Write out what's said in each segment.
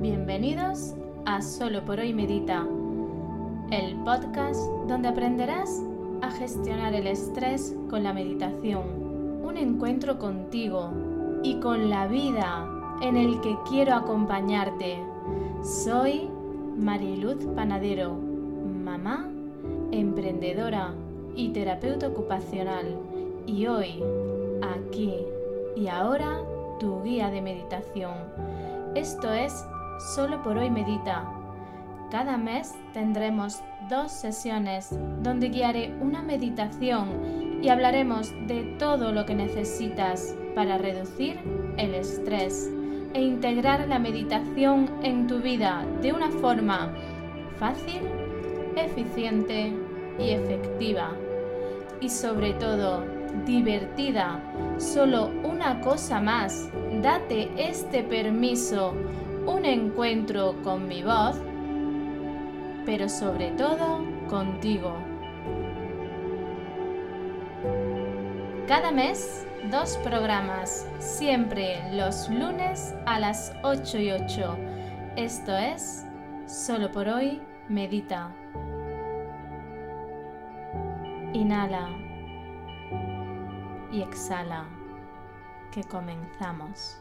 Bienvenidos a Solo por Hoy Medita, el podcast donde aprenderás a gestionar el estrés con la meditación, un encuentro contigo y con la vida en el que quiero acompañarte. Soy Mariluz Panadero, mamá, emprendedora y terapeuta ocupacional, y hoy, aquí y ahora, tu guía de meditación. Esto es Solo por Hoy Medita. Cada mes tendremos 2 sesiones donde guiaré una meditación y hablaremos de todo lo que necesitas para reducir el estrés e integrar la meditación en tu vida de una forma fácil, eficiente y efectiva. Y sobre todo, divertida. Solo una cosa más, date este permiso, un encuentro con mi voz, pero sobre todo contigo. Cada mes, 2 programas, siempre los lunes a las 8:08. Esto es Solo por Hoy Medita. Inhala y exhala, que comenzamos.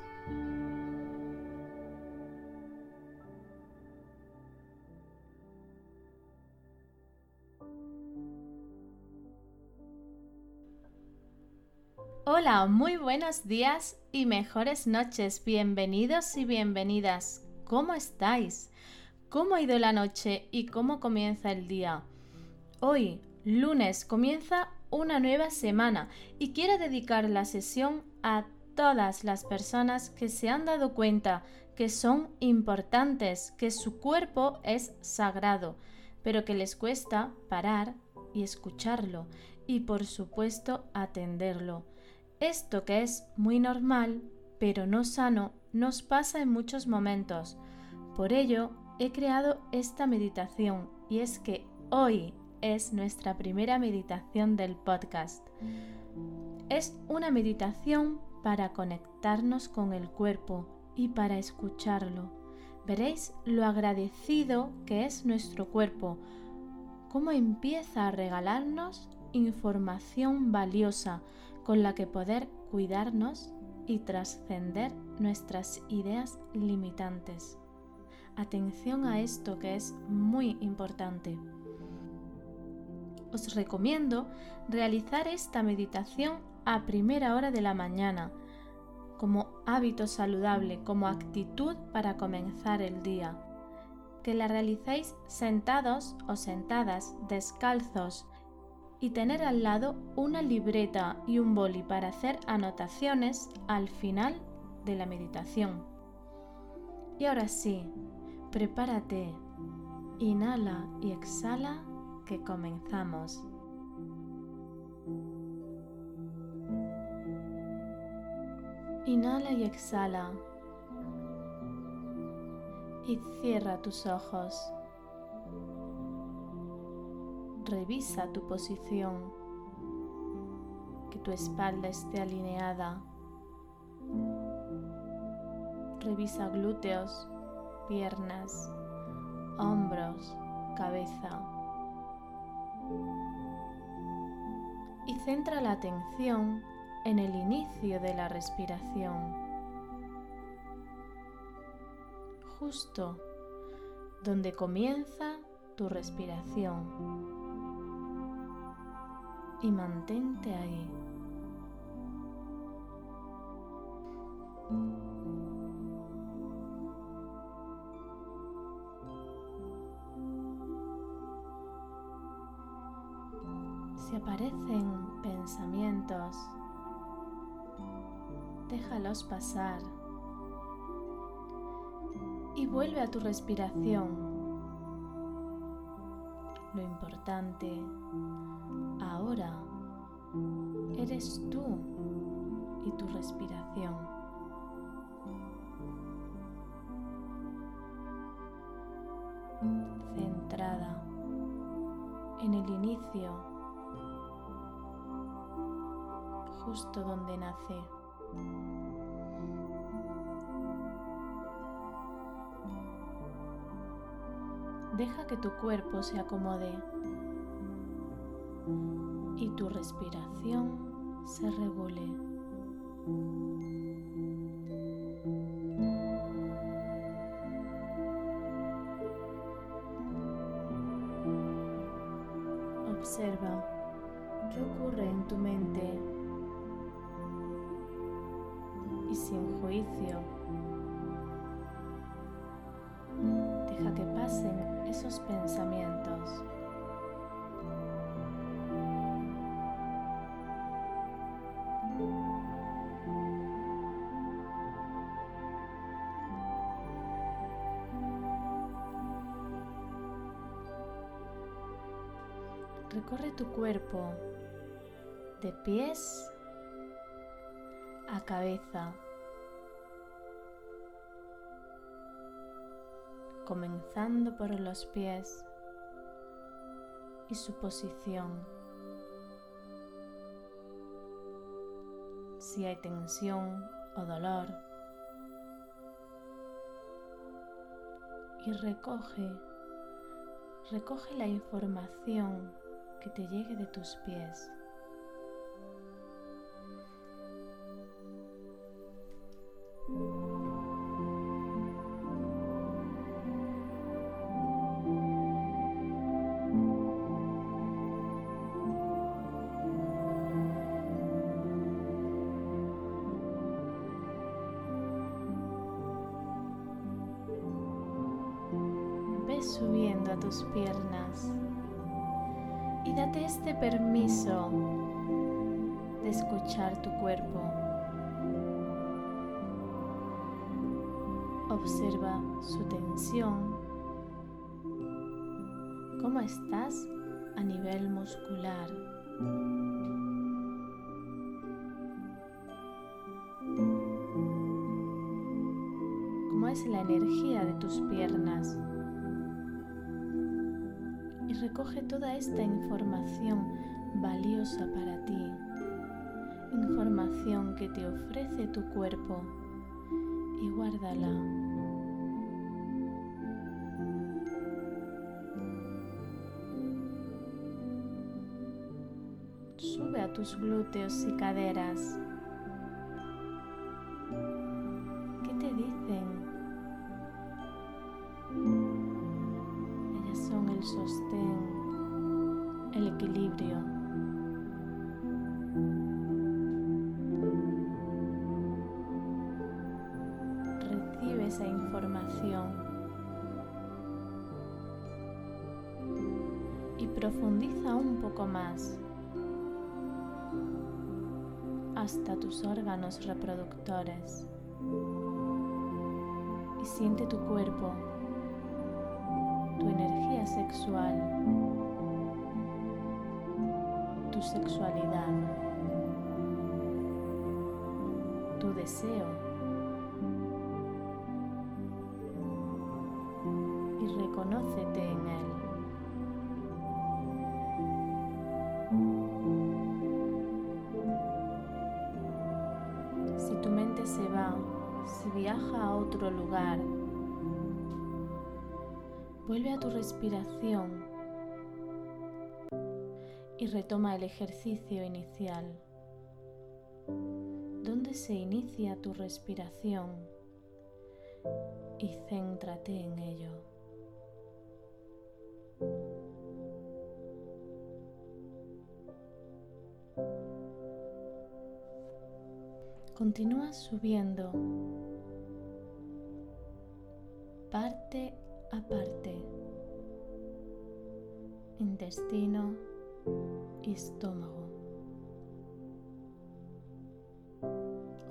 Hola, muy buenos días y mejores noches. Bienvenidos y bienvenidas. ¿Cómo estáis? ¿Cómo ha ido la noche y cómo comienza el día? Hoy, lunes, comienza una nueva semana y quiero dedicar la sesión a todas las personas que se han dado cuenta que son importantes, que su cuerpo es sagrado, pero que les cuesta parar y escucharlo y, por supuesto, atenderlo. Esto, que es muy normal, pero no sano, nos pasa en muchos momentos. Por ello, he creado esta meditación, y es que hoy es nuestra primera meditación del podcast. Es una meditación para conectarnos con el cuerpo y para escucharlo. Veréis lo agradecido que es nuestro cuerpo, cómo empieza a regalarnos información valiosa con la que poder cuidarnos y trascender nuestras ideas limitantes. Atención a esto, que es muy importante. Os recomiendo realizar esta meditación a primera hora de la mañana, como hábito saludable, como actitud para comenzar el día. Que la realicéis sentados o sentadas, descalzos, y tener al lado una libreta y un boli para hacer anotaciones al final de la meditación. Y ahora sí, prepárate, inhala y exhala, que comenzamos. Inhala y exhala. Y cierra tus ojos. Revisa tu posición, que tu espalda esté alineada. Revisa glúteos, piernas, hombros, cabeza. Y centra la atención en el inicio de la respiración, justo donde comienza tu respiración. Y mantente ahí. Si aparecen pensamientos, déjalos pasar y vuelve a tu respiración. Lo importante ahora eres tú y tu respiración. Centrada en el inicio, justo donde nace. deja que tu cuerpo se acomode y tu respiración se regule. Observa qué ocurre en tu mente y sin juicio deja que pasen esos pensamientos. Recorre tu cuerpo de pies a cabeza, comenzando por los pies y su posición. Si hay tensión o dolor, y recoge la información que te llegue de tus pies. Ve subiendo a tus piernas y date este permiso de escuchar tu cuerpo. Observa su tensión, cómo estás a nivel muscular. Cómo es la energía de tus piernas. Y recoge toda esta información valiosa para ti, información que te ofrece tu cuerpo, y guárdala. Sube a tus glúteos y caderas. ¿Qué te dicen? El sostén, el equilibrio. Recibe esa información y profundiza un poco más hasta tus órganos reproductores y siente tu cuerpo, tu energía sexual, tu sexualidad, tu deseo, y reconócete en él. Si tu mente se va, si viaja a otro lugar, vuelve a tu respiración y retoma el ejercicio inicial. ¿Dónde se inicia tu respiración? Y céntrate en ello. Continúa subiendo, parte a parte, intestino y estómago.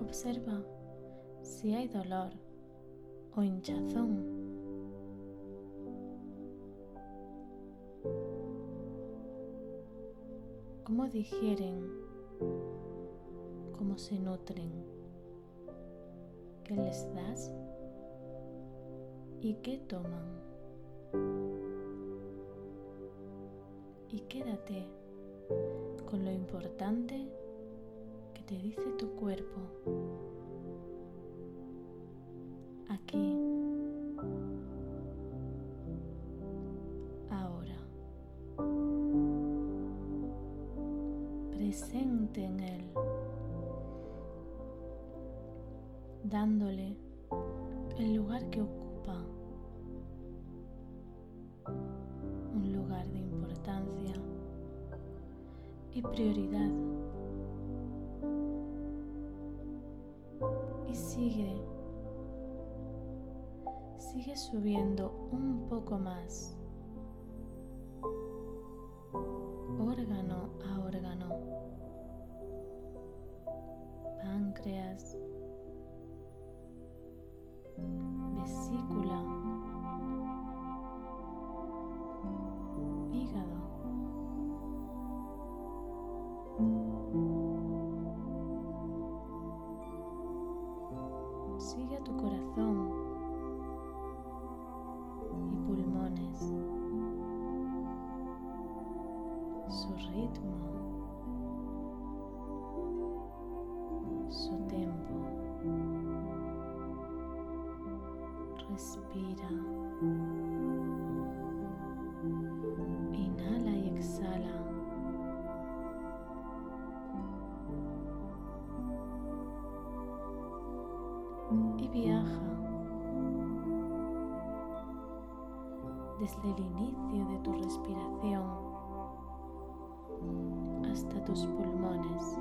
Observa si hay dolor o hinchazón. ¿Cómo digieren? ¿Cómo se nutren? ¿Qué les das? ¿Y qué toman? Y quédate con lo importante que te dice tu cuerpo. Aquí, dándole el lugar que ocupa, un lugar de importancia y prioridad, y sigue subiendo un poco más, órgano a órgano, páncreas, vesícula, hígado, sigue a tu corazón y pulmones, su ritmo, su tempo. Respira, inhala y exhala. Y viaja desde el inicio de tu respiración hasta tus pulmones.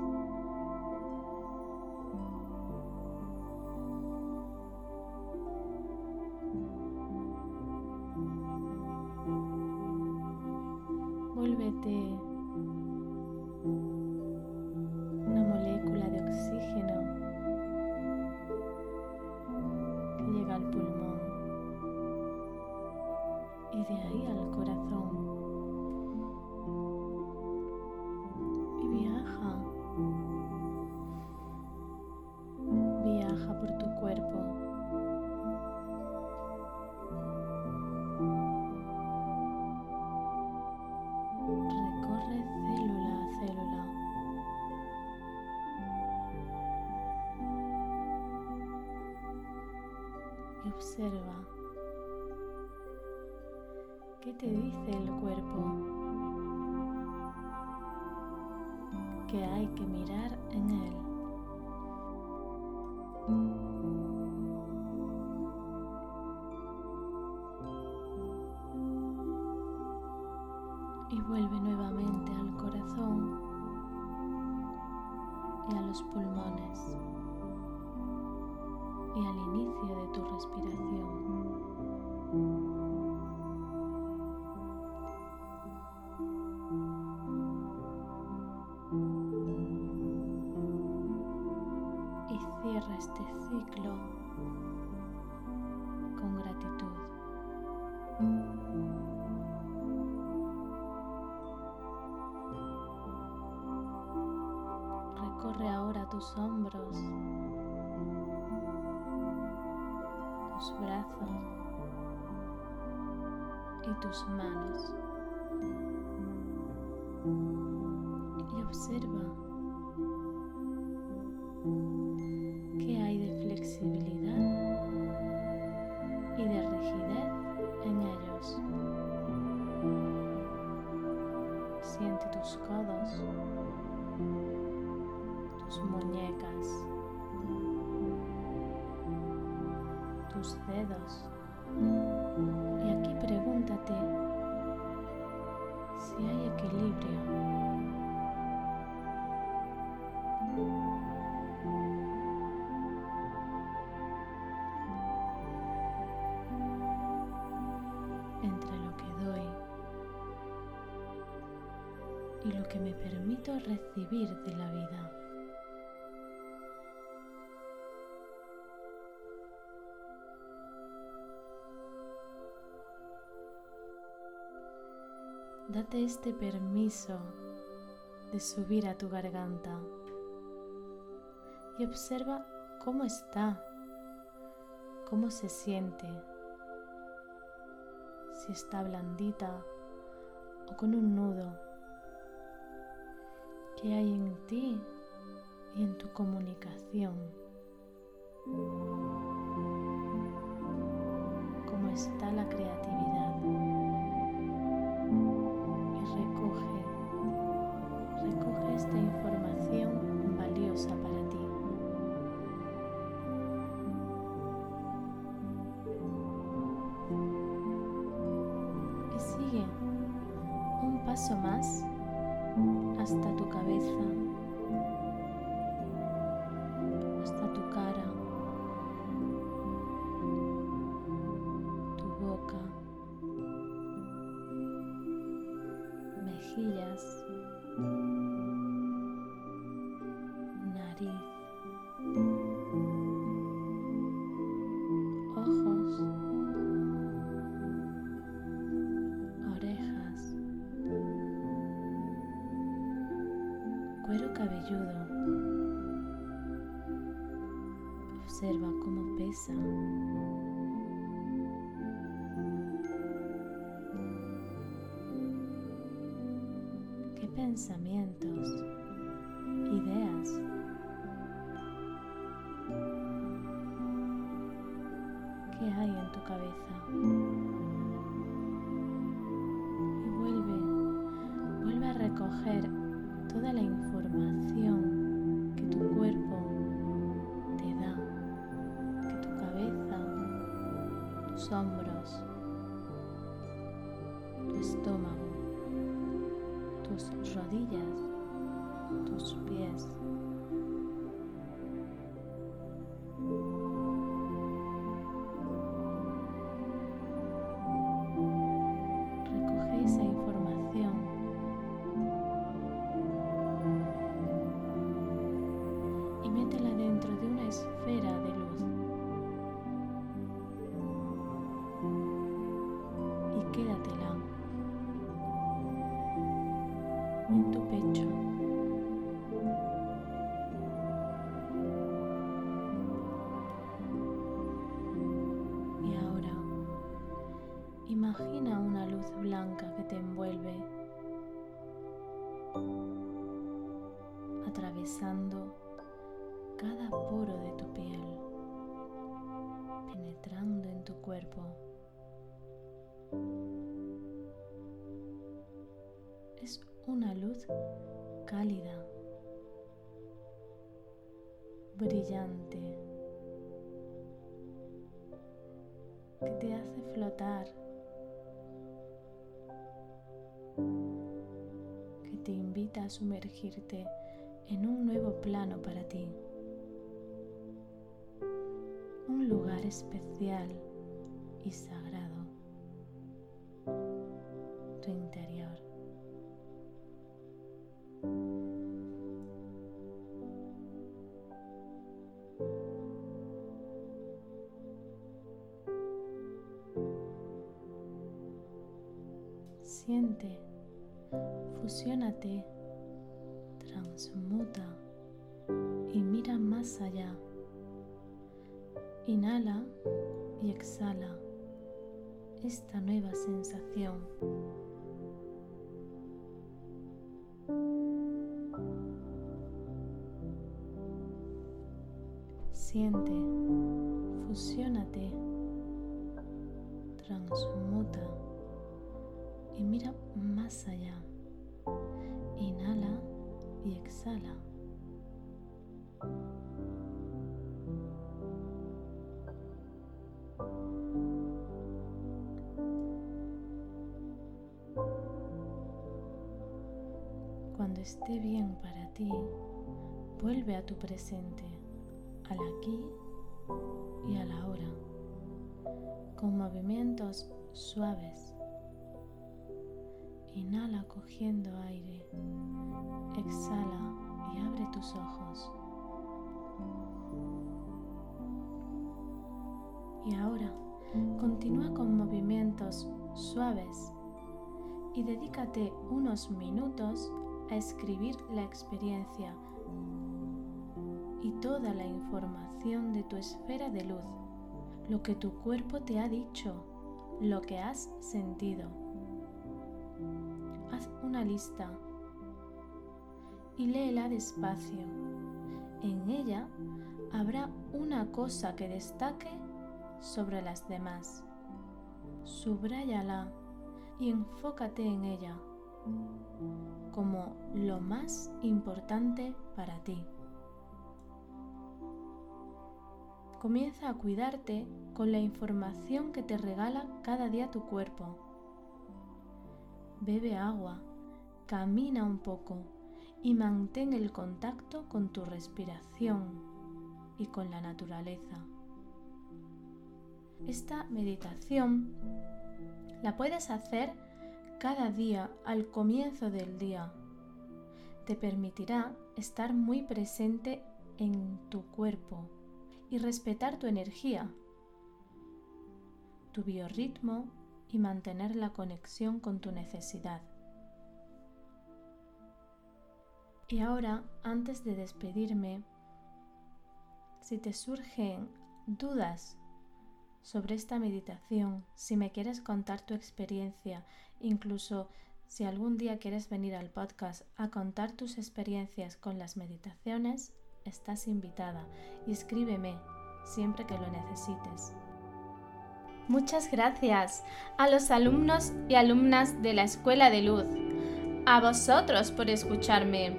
Vuélvete una molécula de oxígeno que llega al pulmón y de ahí al corazón, y viaja por tu cuerpo, y observa qué te dice el cuerpo que hay que mirar en él. Y vuelve nuevamente al corazón y a los pulmones y al inicio de tu respiración. Y cierra este ciclo con gratitud. Recorre ahora tus hombros, tus brazos y tus manos, y observa que hay de flexibilidad y de rigidez en ellos. Siente tus codos, tus muñecas, tus dedos, y aquí pregúntate si hay equilibrio. Entre lo que doy y lo que me permito recibir de la vida. Date este permiso de subir a tu garganta y observa cómo está, cómo se siente, si está blandita o con un nudo. ¿Qué hay en ti y en tu comunicación? ¿Cómo está la creatividad? Recoge esta información valiosa para ti. paso más hasta tu cabeza, hasta tu cara, tu boca, mejillas, nariz. Cuero cabelludo. Observa cómo pesa. ¿Qué pensamientos, ideas que hay en tu cabeza? Y vuelve a recoger toda la información que tu cuerpo te da, que tu cabeza, tus hombros, tu estómago, tus rodillas, tus pies. Quédatela en tu pecho, y ahora imagina una luz blanca que te envuelve, atravesando cada poro de tu piel, penetrando en tu cuerpo. Es una luz cálida, brillante, que te hace flotar, que te invita a sumergirte en un nuevo plano para ti, un lugar especial y sagrado. Interior. Siente, fusiónate, transmuta y mira más allá. Inhala y exhala esta nueva sensación. Siente, fusiónate, transmuta y mira más allá. Inhala y exhala. Cuando esté bien para ti, vuelve a tu presente. Al aquí y a la hora, con movimientos suaves. Inhala cogiendo aire, exhala y abre tus ojos. Y ahora, continúa con movimientos suaves y dedícate unos minutos a escribir la experiencia y toda la información de tu esfera de luz, lo que tu cuerpo te ha dicho, lo que has sentido. Haz una lista y léela despacio. En ella habrá una cosa que destaque sobre las demás. Subráyala y enfócate en ella como lo más importante para ti. Comienza a cuidarte con la información que te regala cada día tu cuerpo. Bebe agua camina un poco y mantén el contacto con tu respiración y con la naturaleza. Esta meditación la puedes hacer cada día al comienzo del día. Te permitirá estar muy presente en tu cuerpo y respetar tu energía, tu biorritmo y mantener la conexión con tu necesidad. Y ahora, antes de despedirme, si te surgen dudas sobre esta meditación, si me quieres contar tu experiencia, incluso si algún día quieres venir al podcast a contar tus experiencias con las meditaciones, estás invitada y escríbeme siempre que lo necesites. Muchas gracias a los alumnos y alumnas de la Escuela de Luz, a vosotros por escucharme,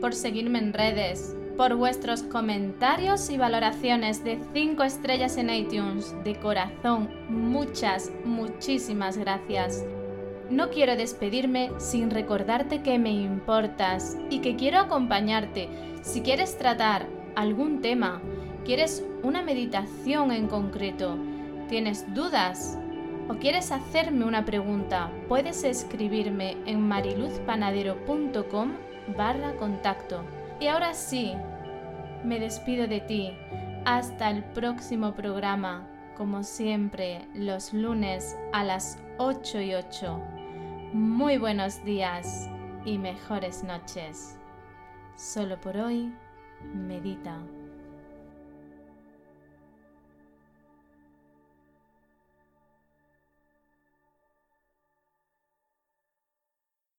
por seguirme en redes, por vuestros comentarios y valoraciones de 5 estrellas en iTunes. De corazón, muchas, muchísimas gracias. No quiero despedirme sin recordarte que me importas y que quiero acompañarte. Si quieres tratar algún tema, quieres una meditación en concreto, tienes dudas o quieres hacerme una pregunta, puedes escribirme en mariluzpanadero.com/contacto. Y ahora sí, me despido de ti. Hasta el próximo programa, como siempre, los lunes a las 8:08. Muy buenos días y mejores noches. Solo por hoy, medita.